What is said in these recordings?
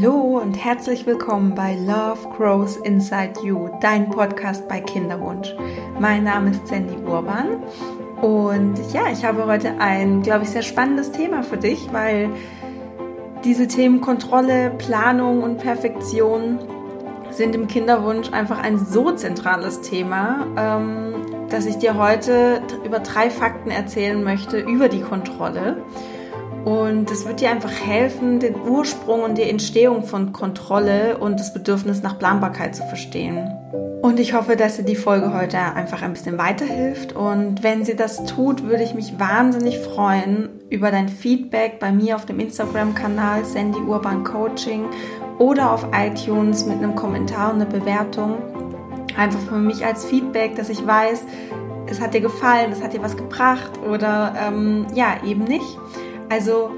Hallo und herzlich willkommen bei Love Grows Inside You, dein Podcast bei Kinderwunsch. Mein Name ist Sandy Urban und ja, ich habe heute ein, glaube ich, sehr spannendes Thema für dich, weil diese Themen Kontrolle, Planung und Perfektion sind im Kinderwunsch einfach ein so zentrales Thema, dass ich dir heute über 3 Fakten erzählen möchte über die Kontrolle. Und es wird dir einfach helfen, den Ursprung und die Entstehung von Kontrolle und das Bedürfnis nach Planbarkeit zu verstehen. Und ich hoffe, dass dir die Folge heute einfach ein bisschen weiterhilft. Und wenn sie das tut, würde ich mich wahnsinnig freuen über dein Feedback bei mir auf dem Instagram-Kanal Sandy Urban Coaching oder auf iTunes mit einem Kommentar und einer Bewertung. Einfach für mich als Feedback, dass ich weiß, es hat dir gefallen, es hat dir was gebracht oder eben nicht. Also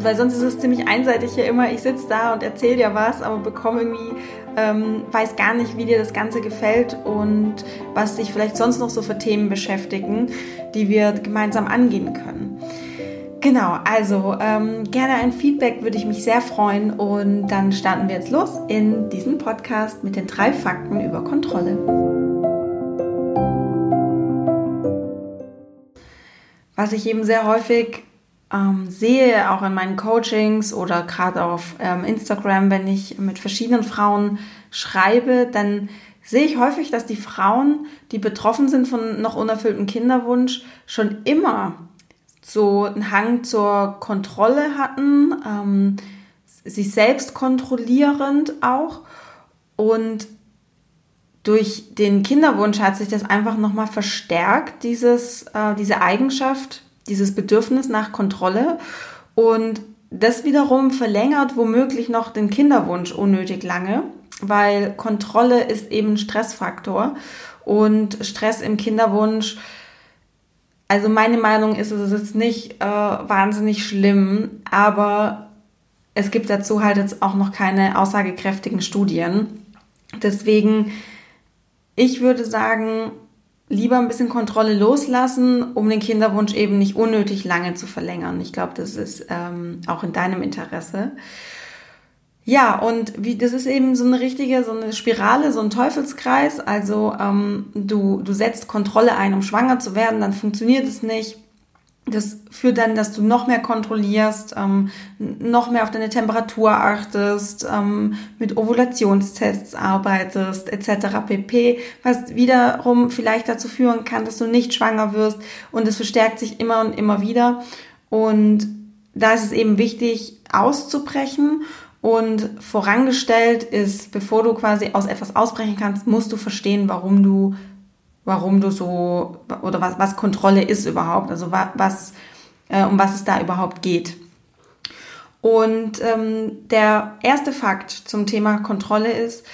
weil sonst ist es ziemlich einseitig hier immer, ich sitze da und erzähle dir was, aber bekomme irgendwie, weiß gar nicht, wie dir das Ganze gefällt und was dich vielleicht sonst noch so für Themen beschäftigen, die wir gemeinsam angehen können. Genau, also gerne ein Feedback, würde ich mich sehr freuen und dann starten wir jetzt los in diesen Podcast mit den 3 Fakten über Kontrolle. Was ich eben sehr häufig sehe, auch in meinen Coachings oder gerade auf Instagram, wenn ich mit verschiedenen Frauen schreibe, dann sehe ich häufig, dass die Frauen, die betroffen sind von noch unerfülltem Kinderwunsch, schon immer so einen Hang zur Kontrolle hatten, sich selbst kontrollierend auch. Und durch den Kinderwunsch hat sich das einfach nochmal verstärkt, diese Eigenschaft, dieses Bedürfnis nach Kontrolle. Und das wiederum verlängert womöglich noch den Kinderwunsch unnötig lange, weil Kontrolle ist eben ein Stressfaktor. Und Stress im Kinderwunsch, also meine Meinung ist, es ist nicht wahnsinnig schlimm, aber es gibt dazu halt jetzt auch noch keine aussagekräftigen Studien. Deswegen, ich würde sagen, lieber ein bisschen Kontrolle loslassen, um den Kinderwunsch eben nicht unnötig lange zu verlängern. Ich glaube, das ist auch in deinem Interesse. Ja, und das ist eben so eine Spirale, so ein Teufelskreis. Also du setzt Kontrolle ein, um schwanger zu werden, dann funktioniert es nicht. Das führt dann, dass du noch mehr kontrollierst, noch mehr auf deine Temperatur achtest, mit Ovulationstests arbeitest, etc. pp., was wiederum vielleicht dazu führen kann, dass du nicht schwanger wirst und es verstärkt sich immer und immer wieder. Und da ist es eben wichtig, auszubrechen und vorangestellt ist, bevor du quasi aus etwas ausbrechen kannst, musst du verstehen, warum du so, oder was Kontrolle ist überhaupt, also um was es da überhaupt geht. Und der erste Fakt zum Thema Kontrolle ist,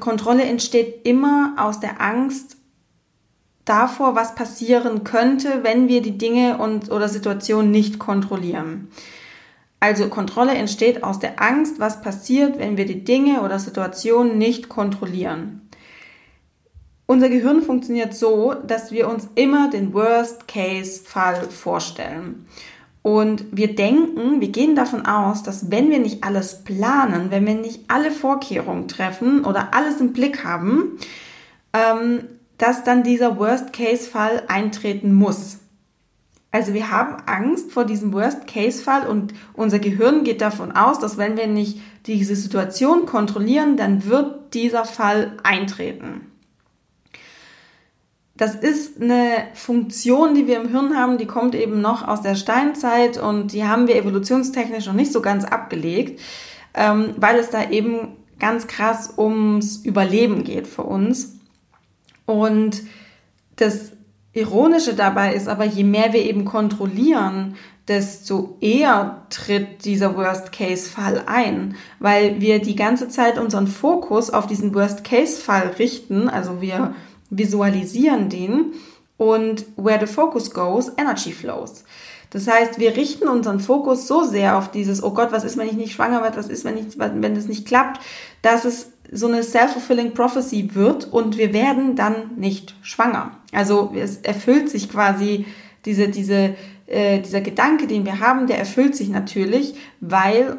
Kontrolle entsteht immer aus der Angst davor, was passieren könnte, wenn wir die Dinge oder Situationen nicht kontrollieren. Also Kontrolle entsteht aus der Angst, was passiert, wenn wir die Dinge oder Situationen nicht kontrollieren. Unser Gehirn funktioniert so, dass wir uns immer den Worst-Case-Fall vorstellen. Und wir gehen davon aus, dass wenn wir nicht alles planen, wenn wir nicht alle Vorkehrungen treffen oder alles im Blick haben, dass dann dieser Worst-Case-Fall eintreten muss. Also wir haben Angst vor diesem Worst-Case-Fall und unser Gehirn geht davon aus, dass wenn wir nicht diese Situation kontrollieren, dann wird dieser Fall eintreten. Das ist eine Funktion, die wir im Hirn haben, die kommt eben noch aus der Steinzeit und die haben wir evolutionstechnisch noch nicht so ganz abgelegt, weil es da eben ganz krass ums Überleben geht für uns. Und das Ironische dabei ist aber, je mehr wir eben kontrollieren, desto eher tritt dieser Worst-Case-Fall ein, weil wir die ganze Zeit unseren Fokus auf diesen Worst-Case-Fall richten, also wir visualisieren den und where the focus goes, energy flows. Das heißt, wir richten unseren Fokus so sehr auf dieses, oh Gott, was ist, wenn ich nicht schwanger werde, was ist, wenn das nicht klappt, dass es so eine self-fulfilling prophecy wird und wir werden dann nicht schwanger. Also es erfüllt sich quasi dieser Gedanke, den wir haben, der erfüllt sich natürlich, weil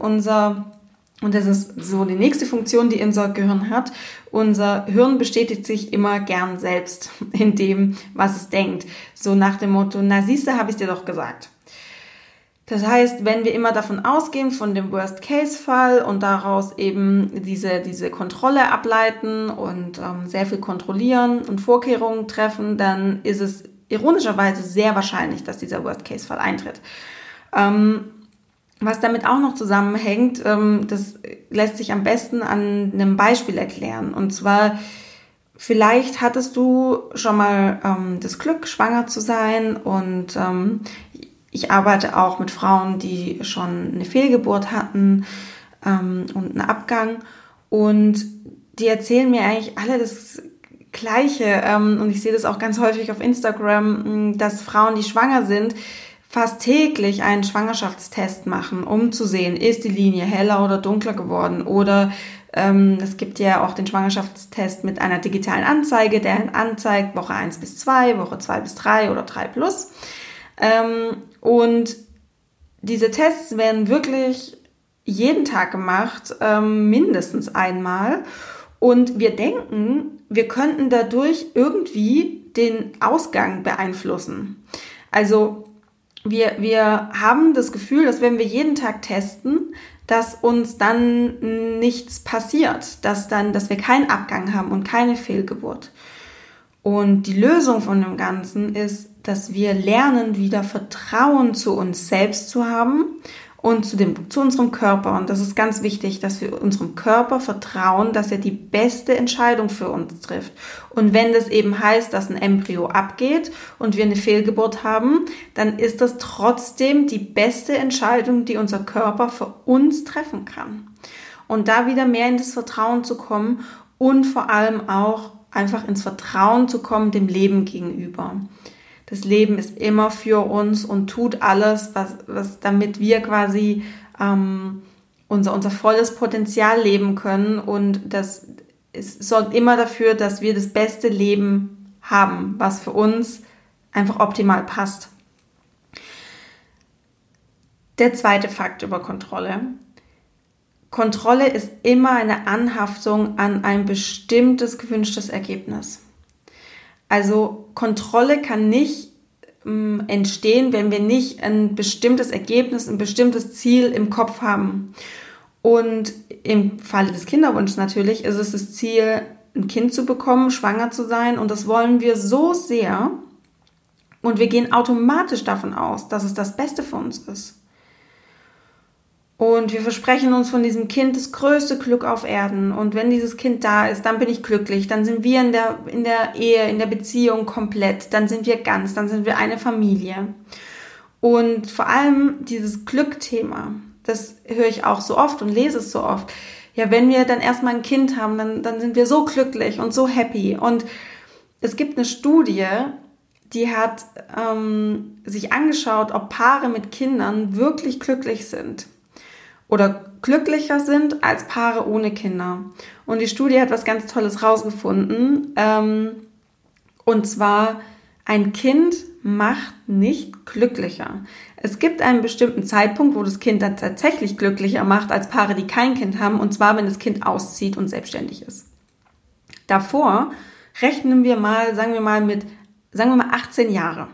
Und das ist so die nächste Funktion, die unser Gehirn hat. Unser Hirn bestätigt sich immer gern selbst in dem, was es denkt. So nach dem Motto, na siehste, habe ich dir doch gesagt. Das heißt, wenn wir immer davon ausgehen, von dem Worst-Case-Fall und daraus eben diese Kontrolle ableiten und sehr viel kontrollieren und Vorkehrungen treffen, dann ist es ironischerweise sehr wahrscheinlich, dass dieser Worst-Case-Fall eintritt. Was damit auch noch zusammenhängt, das lässt sich am besten an einem Beispiel erklären. Und zwar, vielleicht hattest du schon mal das Glück, schwanger zu sein, und ich arbeite auch mit Frauen, die schon eine Fehlgeburt hatten und einen Abgang, und die erzählen mir eigentlich alle das Gleiche, und ich sehe das auch ganz häufig auf Instagram, dass Frauen, die schwanger sind, fast täglich einen Schwangerschaftstest machen, um zu sehen, ist die Linie heller oder dunkler geworden, oder es gibt ja auch den Schwangerschaftstest mit einer digitalen Anzeige, der anzeigt Woche 1 bis 2, Woche 2 bis 3 oder 3 plus. Und diese Tests werden wirklich jeden Tag gemacht, mindestens einmal. Und wir denken, wir könnten dadurch irgendwie den Ausgang beeinflussen. Also wir haben das Gefühl, dass wenn wir jeden Tag testen, dass uns dann nichts passiert, dass wir keinen Abgang haben und keine Fehlgeburt. Und die Lösung von dem Ganzen ist, dass wir lernen, wieder Vertrauen zu uns selbst zu haben und zu unserem Körper. Und das ist ganz wichtig, dass wir unserem Körper vertrauen, dass er die beste Entscheidung für uns trifft. Und wenn das eben heißt, dass ein Embryo abgeht und wir eine Fehlgeburt haben, dann ist das trotzdem die beste Entscheidung, die unser Körper für uns treffen kann. Und da wieder mehr in das Vertrauen zu kommen und vor allem auch einfach ins Vertrauen zu kommen dem Leben gegenüber. Das Leben ist immer für uns und tut alles, was damit wir quasi unser volles Potenzial leben können. Und das sorgt immer dafür, dass wir das beste Leben haben, was für uns einfach optimal passt. Der zweite Fakt über Kontrolle. Kontrolle ist immer eine Anhaftung an ein bestimmtes gewünschtes Ergebnis. Also Kontrolle kann nicht entstehen, wenn wir nicht ein bestimmtes Ergebnis, ein bestimmtes Ziel im Kopf haben. Und im Falle des Kinderwunsches natürlich ist es das Ziel, ein Kind zu bekommen, schwanger zu sein. Und das wollen wir so sehr. Und wir gehen automatisch davon aus, dass es das Beste für uns ist. Und wir versprechen uns von diesem Kind das größte Glück auf Erden. Und wenn dieses Kind da ist, dann bin ich glücklich. Dann sind wir in der Ehe, in der Beziehung komplett. Dann sind wir ganz, dann sind wir eine Familie. Und vor allem dieses Glück-Thema, das höre ich auch so oft und lese es so oft. Ja, wenn wir dann erstmal ein Kind haben, dann sind wir so glücklich und so happy. Und es gibt eine Studie, die hat sich angeschaut, ob Paare mit Kindern wirklich glücklich sind. Oder glücklicher sind als Paare ohne Kinder. Und die Studie hat was ganz Tolles rausgefunden. Und zwar, ein Kind macht nicht glücklicher. Es gibt einen bestimmten Zeitpunkt, wo das Kind dann tatsächlich glücklicher macht als Paare, die kein Kind haben. Und zwar, wenn das Kind auszieht und selbstständig ist. Davor rechnen wir mal, sagen wir mal 18 Jahre.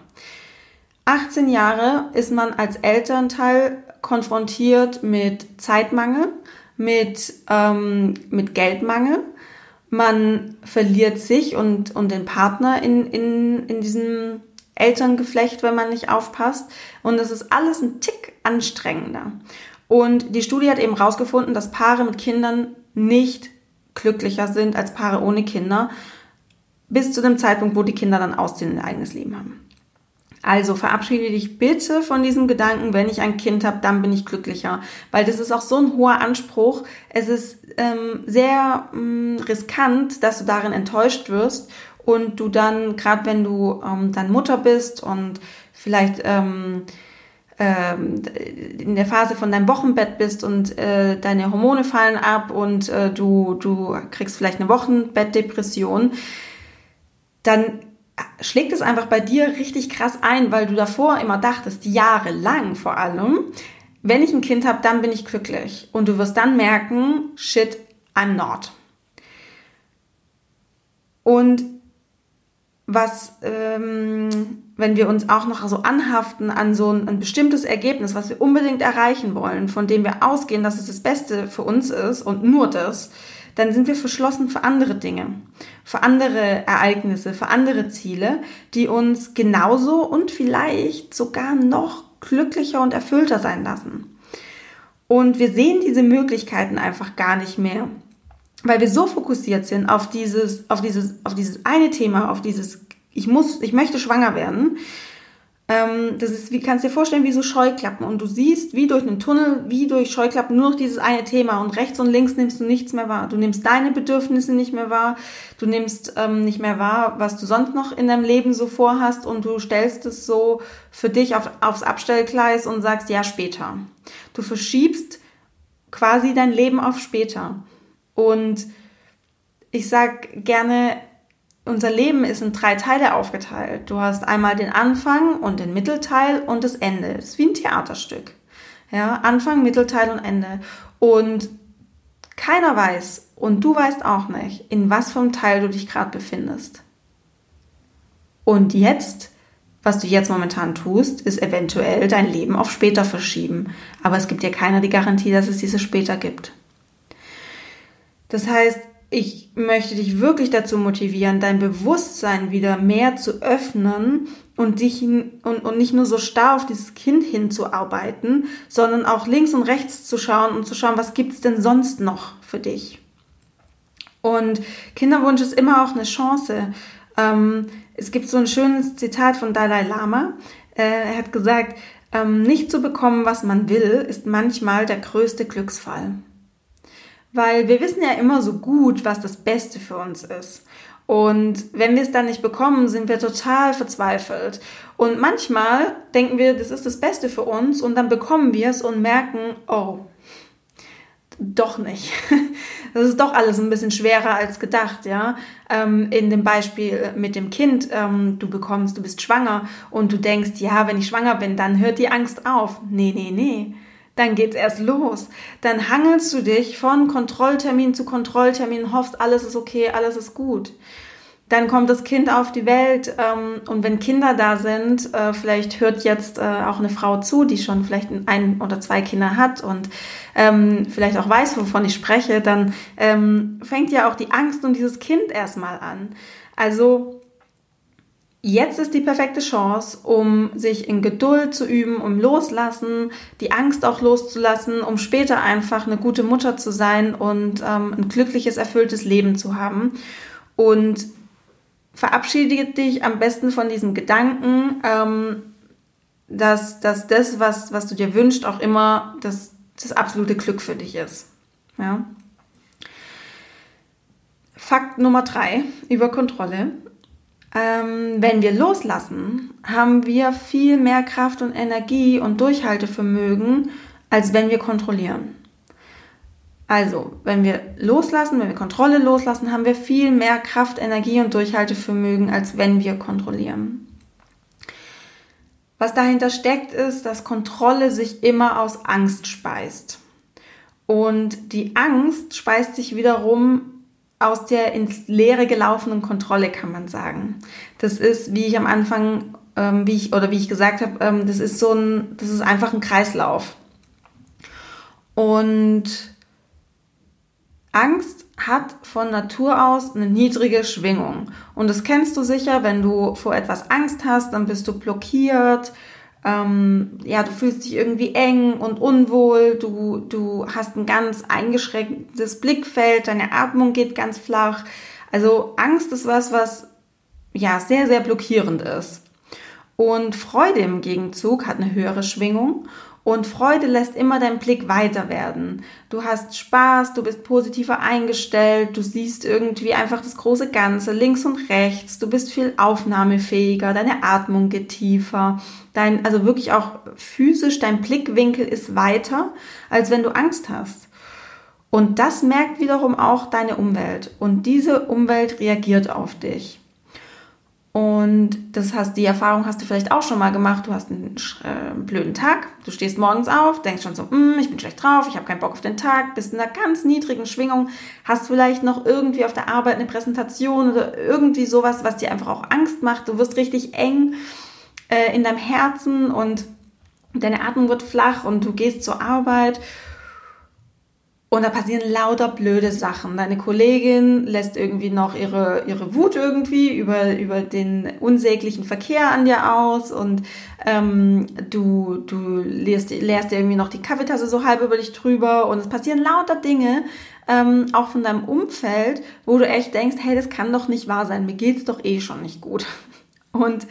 18 Jahre ist man als Elternteil konfrontiert mit Zeitmangel, mit Geldmangel. Man verliert sich und den Partner in diesem Elterngeflecht, wenn man nicht aufpasst. Und das ist alles ein Tick anstrengender. Und die Studie hat eben rausgefunden, dass Paare mit Kindern nicht glücklicher sind als Paare ohne Kinder, bis zu dem Zeitpunkt, wo die Kinder dann ausziehen und ein eigenes Leben haben. Also verabschiede dich bitte von diesem Gedanken, wenn ich ein Kind habe, dann bin ich glücklicher. Weil das ist auch so ein hoher Anspruch. Es ist sehr riskant, dass du darin enttäuscht wirst und du dann, gerade wenn du dann Mutter bist und vielleicht in der Phase von deinem Wochenbett bist und deine Hormone fallen ab und du kriegst vielleicht eine Wochenbettdepression, dann schlägt es einfach bei dir richtig krass ein, weil du davor immer dachtest, jahrelang vor allem, wenn ich ein Kind habe, dann bin ich glücklich. Und du wirst dann merken, shit, I'm not. Und was, wenn wir uns auch noch so anhaften an so ein bestimmtes Ergebnis, was wir unbedingt erreichen wollen, von dem wir ausgehen, dass es das Beste für uns ist und nur das, dann sind wir verschlossen für andere Dinge, für andere Ereignisse, für andere Ziele, die uns genauso und vielleicht sogar noch glücklicher und erfüllter sein lassen. Und wir sehen diese Möglichkeiten einfach gar nicht mehr, weil wir so fokussiert sind auf dieses eine Thema, auf dieses ich möchte schwanger werden. Das ist, wie kannst du dir vorstellen, wie so Scheuklappen, und du siehst wie durch einen Tunnel, wie durch Scheuklappen nur noch dieses eine Thema, und rechts und links nimmst du nichts mehr wahr. Du nimmst deine Bedürfnisse nicht mehr wahr, du nimmst nicht mehr wahr, was du sonst noch in deinem Leben so vorhast, und du stellst es so für dich aufs Abstellgleis und sagst, ja, später. Du verschiebst quasi dein Leben auf später. Und ich sag gerne, unser Leben ist in 3 Teile aufgeteilt. Du hast einmal den Anfang und den Mittelteil und das Ende. Das ist wie ein Theaterstück. Ja, Anfang, Mittelteil und Ende. Und keiner weiß, und du weißt auch nicht, in was für einem Teil du dich gerade befindest. Und jetzt, was du jetzt momentan tust, ist eventuell dein Leben auf später verschieben. Aber es gibt dir keiner die Garantie, dass es diese später gibt. Das heißt, ich möchte dich wirklich dazu motivieren, dein Bewusstsein wieder mehr zu öffnen und nicht nur so starr auf dieses Kind hinzuarbeiten, sondern auch links und rechts zu schauen und zu schauen, was gibt's denn sonst noch für dich? Und Kinderwunsch ist immer auch eine Chance. Es gibt so ein schönes Zitat von Dalai Lama. Er hat gesagt, nicht zu bekommen, was man will, ist manchmal der größte Glücksfall. Weil wir wissen ja immer so gut, was das Beste für uns ist. Und wenn wir es dann nicht bekommen, sind wir total verzweifelt. Und manchmal denken wir, das ist das Beste für uns, und dann bekommen wir es und merken, oh, doch nicht. Das ist doch alles ein bisschen schwerer als gedacht, ja. In dem Beispiel mit dem Kind, du bist schwanger und du denkst, ja, wenn ich schwanger bin, dann hört die Angst auf. Nee. Dann geht's erst los. Dann hangelst du dich von Kontrolltermin zu Kontrolltermin, hoffst, alles ist okay, alles ist gut. Dann kommt das Kind auf die Welt, und wenn Kinder da sind, vielleicht hört jetzt auch eine Frau zu, die schon vielleicht 1 oder 2 Kinder hat und vielleicht auch weiß, wovon ich spreche, dann fängt ja auch die Angst um dieses Kind erstmal an. Also jetzt ist die perfekte Chance, um sich in Geduld zu üben, um loslassen, die Angst auch loszulassen, um später einfach eine gute Mutter zu sein und ein glückliches, erfülltes Leben zu haben. Und verabschiede dich am besten von diesem Gedanken, dass das, was du dir wünschst, auch immer das absolute Glück für dich ist. Ja? Fakt Nummer 3 über Kontrolle. Wenn wir loslassen, haben wir viel mehr Kraft und Energie und Durchhaltevermögen, als wenn wir kontrollieren. Also, wenn wir loslassen, wenn wir Kontrolle loslassen, haben wir viel mehr Kraft, Energie und Durchhaltevermögen, als wenn wir kontrollieren. Was dahinter steckt, ist, dass Kontrolle sich immer aus Angst speist. Und die Angst speist sich wiederum aus der ins Leere gelaufenen Kontrolle, kann man sagen. Das ist, wie ich am Anfang, wie ich gesagt habe, das ist einfach ein Kreislauf. Und Angst hat von Natur aus eine niedrige Schwingung. Und das kennst du sicher, wenn du vor etwas Angst hast, dann bist du blockiert. Du fühlst dich irgendwie eng und unwohl, du hast ein ganz eingeschränktes Blickfeld, deine Atmung geht ganz flach. Also Angst ist was sehr, sehr blockierend ist. Und Freude im Gegenzug hat eine höhere Schwingung, und Freude lässt immer deinen Blick weiter werden. Du hast Spaß, du bist positiver eingestellt, du siehst irgendwie einfach das große Ganze, links und rechts, du bist viel aufnahmefähiger, deine Atmung geht tiefer, also wirklich auch physisch, dein Blickwinkel ist weiter, als wenn du Angst hast. Und das merkt wiederum auch deine Umwelt, und diese Umwelt reagiert auf dich. Und das heißt, die Erfahrung hast du vielleicht auch schon mal gemacht. Du hast einen blöden Tag, du stehst morgens auf, denkst schon so, ich bin schlecht drauf, ich habe keinen Bock auf den Tag, bist in einer ganz niedrigen Schwingung, hast vielleicht noch irgendwie auf der Arbeit eine Präsentation oder irgendwie sowas, was dir einfach auch Angst macht. Du wirst richtig eng in deinem Herzen und deine Atmung wird flach und du gehst zur Arbeit. Und da passieren lauter blöde Sachen. Deine Kollegin lässt irgendwie noch ihre Wut irgendwie über den unsäglichen Verkehr an dir aus und du leerst dir irgendwie noch die Kaffeetasse so halb über dich drüber und es passieren lauter Dinge, auch von deinem Umfeld, wo du echt denkst, hey, das kann doch nicht wahr sein, mir geht's doch eh schon nicht gut. Und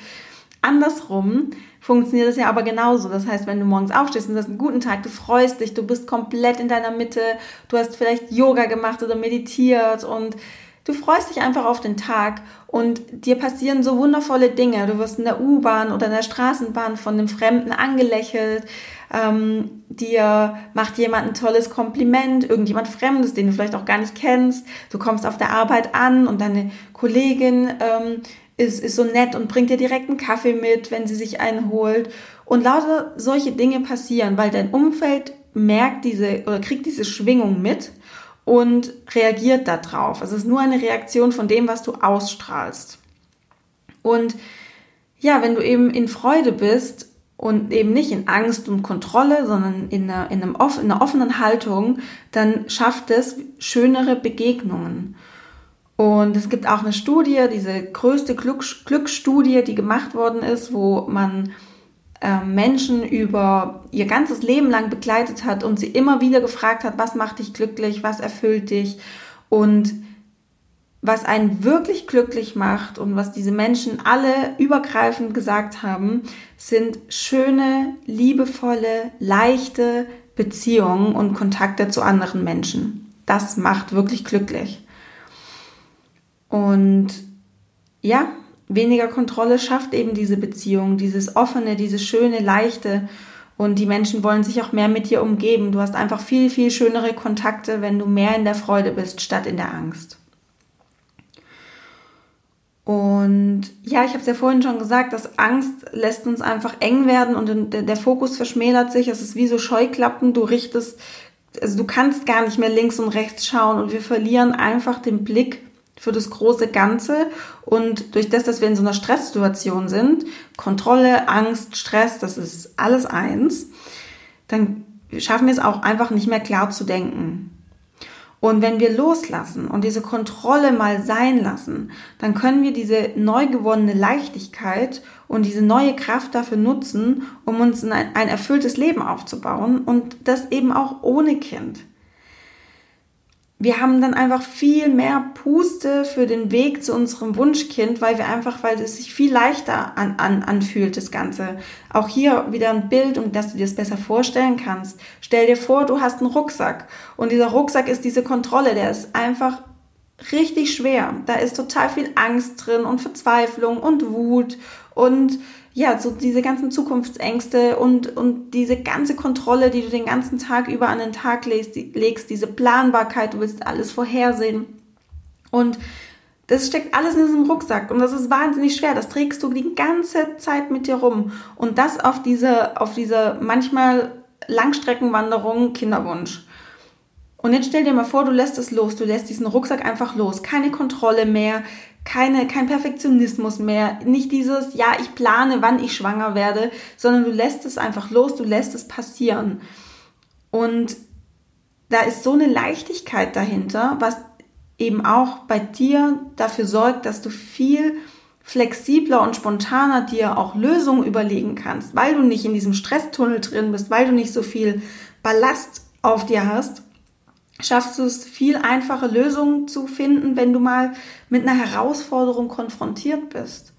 andersrum funktioniert das ja aber genauso. Das heißt, wenn du morgens aufstehst und hast einen guten Tag, du freust dich, du bist komplett in deiner Mitte, du hast vielleicht Yoga gemacht oder meditiert und du freust dich einfach auf den Tag und dir passieren so wundervolle Dinge. Du wirst in der U-Bahn oder in der Straßenbahn von einem Fremden angelächelt, dir macht jemand ein tolles Kompliment, irgendjemand Fremdes, den du vielleicht auch gar nicht kennst. Du kommst auf der Arbeit an und deine Kollegin ist so nett und bringt dir direkt einen Kaffee mit, wenn sie sich einen holt. Und lauter solche Dinge passieren, weil dein Umfeld kriegt diese Schwingung mit und reagiert da drauf. Also es ist nur eine Reaktion von dem, was du ausstrahlst. Und ja, wenn du eben in Freude bist und eben nicht in Angst und Kontrolle, sondern in einer offenen Haltung, dann schafft es schönere Begegnungen. Und es gibt auch eine Studie, diese größte Glücksstudie, die gemacht worden ist, wo man Menschen über ihr ganzes Leben lang begleitet hat und sie immer wieder gefragt hat, was macht dich glücklich, was erfüllt dich und was einen wirklich glücklich macht und was diese Menschen alle übergreifend gesagt haben, sind schöne, liebevolle, leichte Beziehungen und Kontakte zu anderen Menschen. Das macht wirklich glücklich. Und ja, weniger Kontrolle schafft eben diese Beziehung, dieses offene, dieses schöne, leichte. Und die Menschen wollen sich auch mehr mit dir umgeben. Du hast einfach viel, viel schönere Kontakte, wenn du mehr in der Freude bist, statt in der Angst. Und ja, ich habe es ja vorhin schon gesagt, dass Angst lässt uns einfach eng werden und der Fokus verschmälert sich. Es ist wie so Scheuklappen, du kannst gar nicht mehr links und rechts schauen und wir verlieren einfach den Blick für das große Ganze und durch das, dass wir in so einer Stresssituation sind, Kontrolle, Angst, Stress, das ist alles eins, dann schaffen wir es auch einfach nicht mehr klar zu denken. Und wenn wir loslassen und diese Kontrolle mal sein lassen, dann können wir diese neu gewonnene Leichtigkeit und diese neue Kraft dafür nutzen, um uns ein erfülltes Leben aufzubauen und das eben auch ohne Kind. Wir haben dann einfach viel mehr Puste für den Weg zu unserem Wunschkind, weil es sich viel leichter anfühlt, das Ganze. Auch hier wieder ein Bild, um dass du dir das besser vorstellen kannst. Stell dir vor, du hast einen Rucksack und dieser Rucksack ist diese Kontrolle, der ist einfach richtig schwer. Da ist total viel Angst drin und Verzweiflung und Wut und ja, so diese ganzen Zukunftsängste und diese ganze Kontrolle, die du den ganzen Tag über an den Tag legst, diese Planbarkeit, du willst alles vorhersehen. Und das steckt alles in diesem Rucksack und das ist wahnsinnig schwer, das trägst du die ganze Zeit mit dir rum. Und das auf diese manchmal Langstreckenwanderung Kinderwunsch. Und jetzt stell dir mal vor, du lässt es los, du lässt diesen Rucksack einfach los, keine Kontrolle mehr, kein Perfektionismus mehr, nicht dieses, ja, ich plane, wann ich schwanger werde, sondern du lässt es einfach los, du lässt es passieren. Und da ist so eine Leichtigkeit dahinter, was eben auch bei dir dafür sorgt, dass du viel flexibler und spontaner dir auch Lösungen überlegen kannst, weil du nicht in diesem Stresstunnel drin bist, weil du nicht so viel Ballast auf dir hast. Schaffst du es, viel einfache Lösungen zu finden, wenn du mal mit einer Herausforderung konfrontiert bist.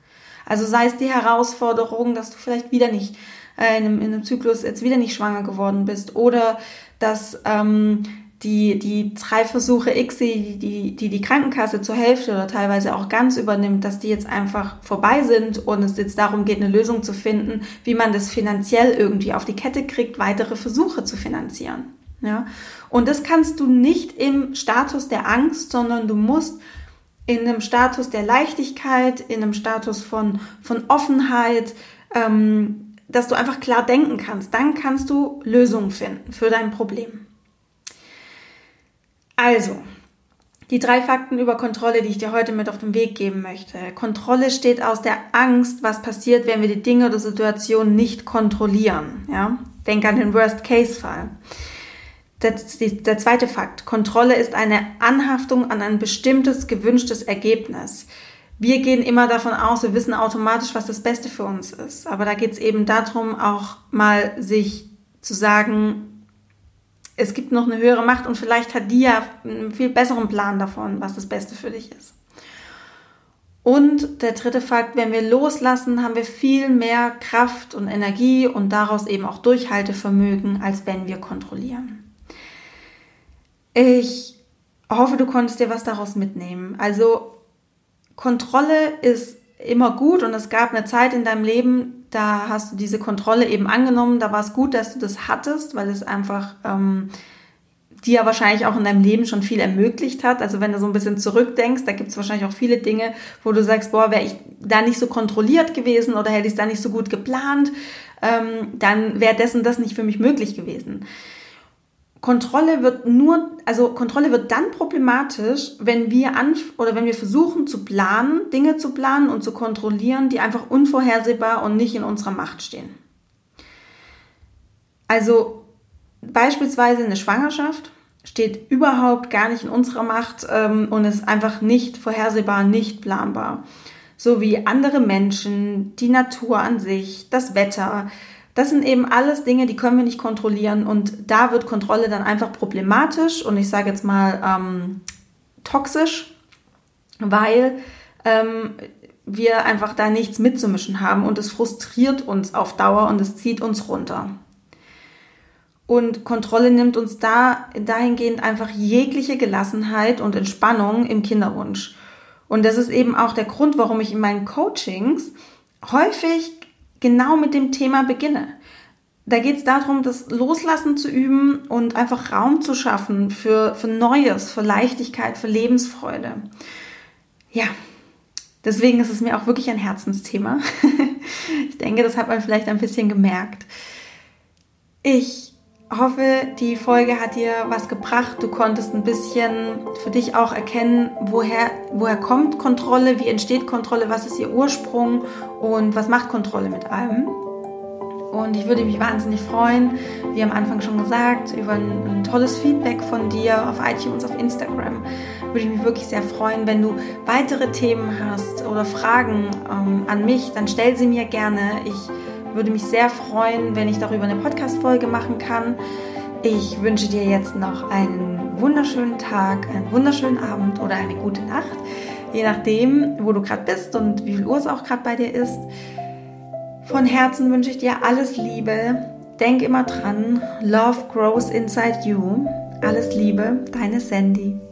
Also sei es die Herausforderung, dass du vielleicht wieder nicht in einem Zyklus jetzt wieder nicht schwanger geworden bist oder dass die 3 Versuche X, die Krankenkasse zur Hälfte oder teilweise auch ganz übernimmt, dass die jetzt einfach vorbei sind und es jetzt darum geht, eine Lösung zu finden, wie man das finanziell irgendwie auf die Kette kriegt, weitere Versuche zu finanzieren. Ja, und das kannst du nicht im Status der Angst, sondern du musst in einem Status der Leichtigkeit, in einem Status von Offenheit, dass du einfach klar denken kannst. Dann kannst du Lösungen finden für dein Problem. Also, die 3 Fakten über Kontrolle, die ich dir heute mit auf den Weg geben möchte. Kontrolle steht aus der Angst, was passiert, wenn wir die Dinge oder Situationen nicht kontrollieren. Ja? Denk an den Worst-Case-Fall. Der 2. Fakt. Kontrolle ist eine Anhaftung an ein bestimmtes, gewünschtes Ergebnis. Wir gehen immer davon aus, wir wissen automatisch, was das Beste für uns ist. Aber da geht es eben darum, auch mal sich zu sagen, es gibt noch eine höhere Macht und vielleicht hat die ja einen viel besseren Plan davon, was das Beste für dich ist. Und der 3. Fakt, wenn wir loslassen, haben wir viel mehr Kraft und Energie und daraus eben auch Durchhaltevermögen, als wenn wir kontrollieren. Ich hoffe, du konntest dir was daraus mitnehmen. Also Kontrolle ist immer gut und es gab eine Zeit in deinem Leben, da hast du diese Kontrolle eben angenommen. Da war es gut, dass du das hattest, weil es einfach dir wahrscheinlich auch in deinem Leben schon viel ermöglicht hat. Also wenn du so ein bisschen zurückdenkst, da gibt es wahrscheinlich auch viele Dinge, wo du sagst, boah, wäre ich da nicht so kontrolliert gewesen oder hätte ich es da nicht so gut geplant, dann wäre das und das nicht für mich möglich gewesen. Kontrolle wird dann problematisch, wenn wir versuchen zu planen, Dinge zu planen und zu kontrollieren, die einfach unvorhersehbar und nicht in unserer Macht stehen. Also beispielsweise eine Schwangerschaft steht überhaupt gar nicht in unserer Macht und ist einfach nicht vorhersehbar, nicht planbar. So wie andere Menschen, die Natur an sich, das Wetter. Das sind eben alles Dinge, die können wir nicht kontrollieren und da wird Kontrolle dann einfach problematisch und ich sage jetzt mal toxisch, weil wir einfach da nichts mitzumischen haben und es frustriert uns auf Dauer und es zieht uns runter. Und Kontrolle nimmt uns dahingehend einfach jegliche Gelassenheit und Entspannung im Kinderwunsch. Und das ist eben auch der Grund, warum ich in meinen Coachings häufig genau mit dem Thema beginne. Da geht es darum, das Loslassen zu üben und einfach Raum zu schaffen für Neues, für Leichtigkeit, für Lebensfreude. Ja, deswegen ist es mir auch wirklich ein Herzensthema. Ich denke, das hat man vielleicht ein bisschen gemerkt. Ich hoffe, die Folge hat dir was gebracht. Du konntest ein bisschen für dich auch erkennen, woher kommt Kontrolle, wie entsteht Kontrolle, was ist ihr Ursprung und was macht Kontrolle mit allem. Und ich würde mich wahnsinnig freuen, wie am Anfang schon gesagt, über ein tolles Feedback von dir auf iTunes, auf Instagram. Würde ich mich wirklich sehr freuen, wenn du weitere Themen hast oder Fragen an mich, dann stell sie mir gerne. Ich würde mich sehr freuen, wenn ich darüber eine Podcast-Folge machen kann. Ich wünsche dir jetzt noch einen wunderschönen Tag, einen wunderschönen Abend oder eine gute Nacht, je nachdem, wo du gerade bist und wie viel Uhr es auch gerade bei dir ist. Von Herzen wünsche ich dir alles Liebe. Denk immer dran, Love grows inside you. Alles Liebe, deine Sandy.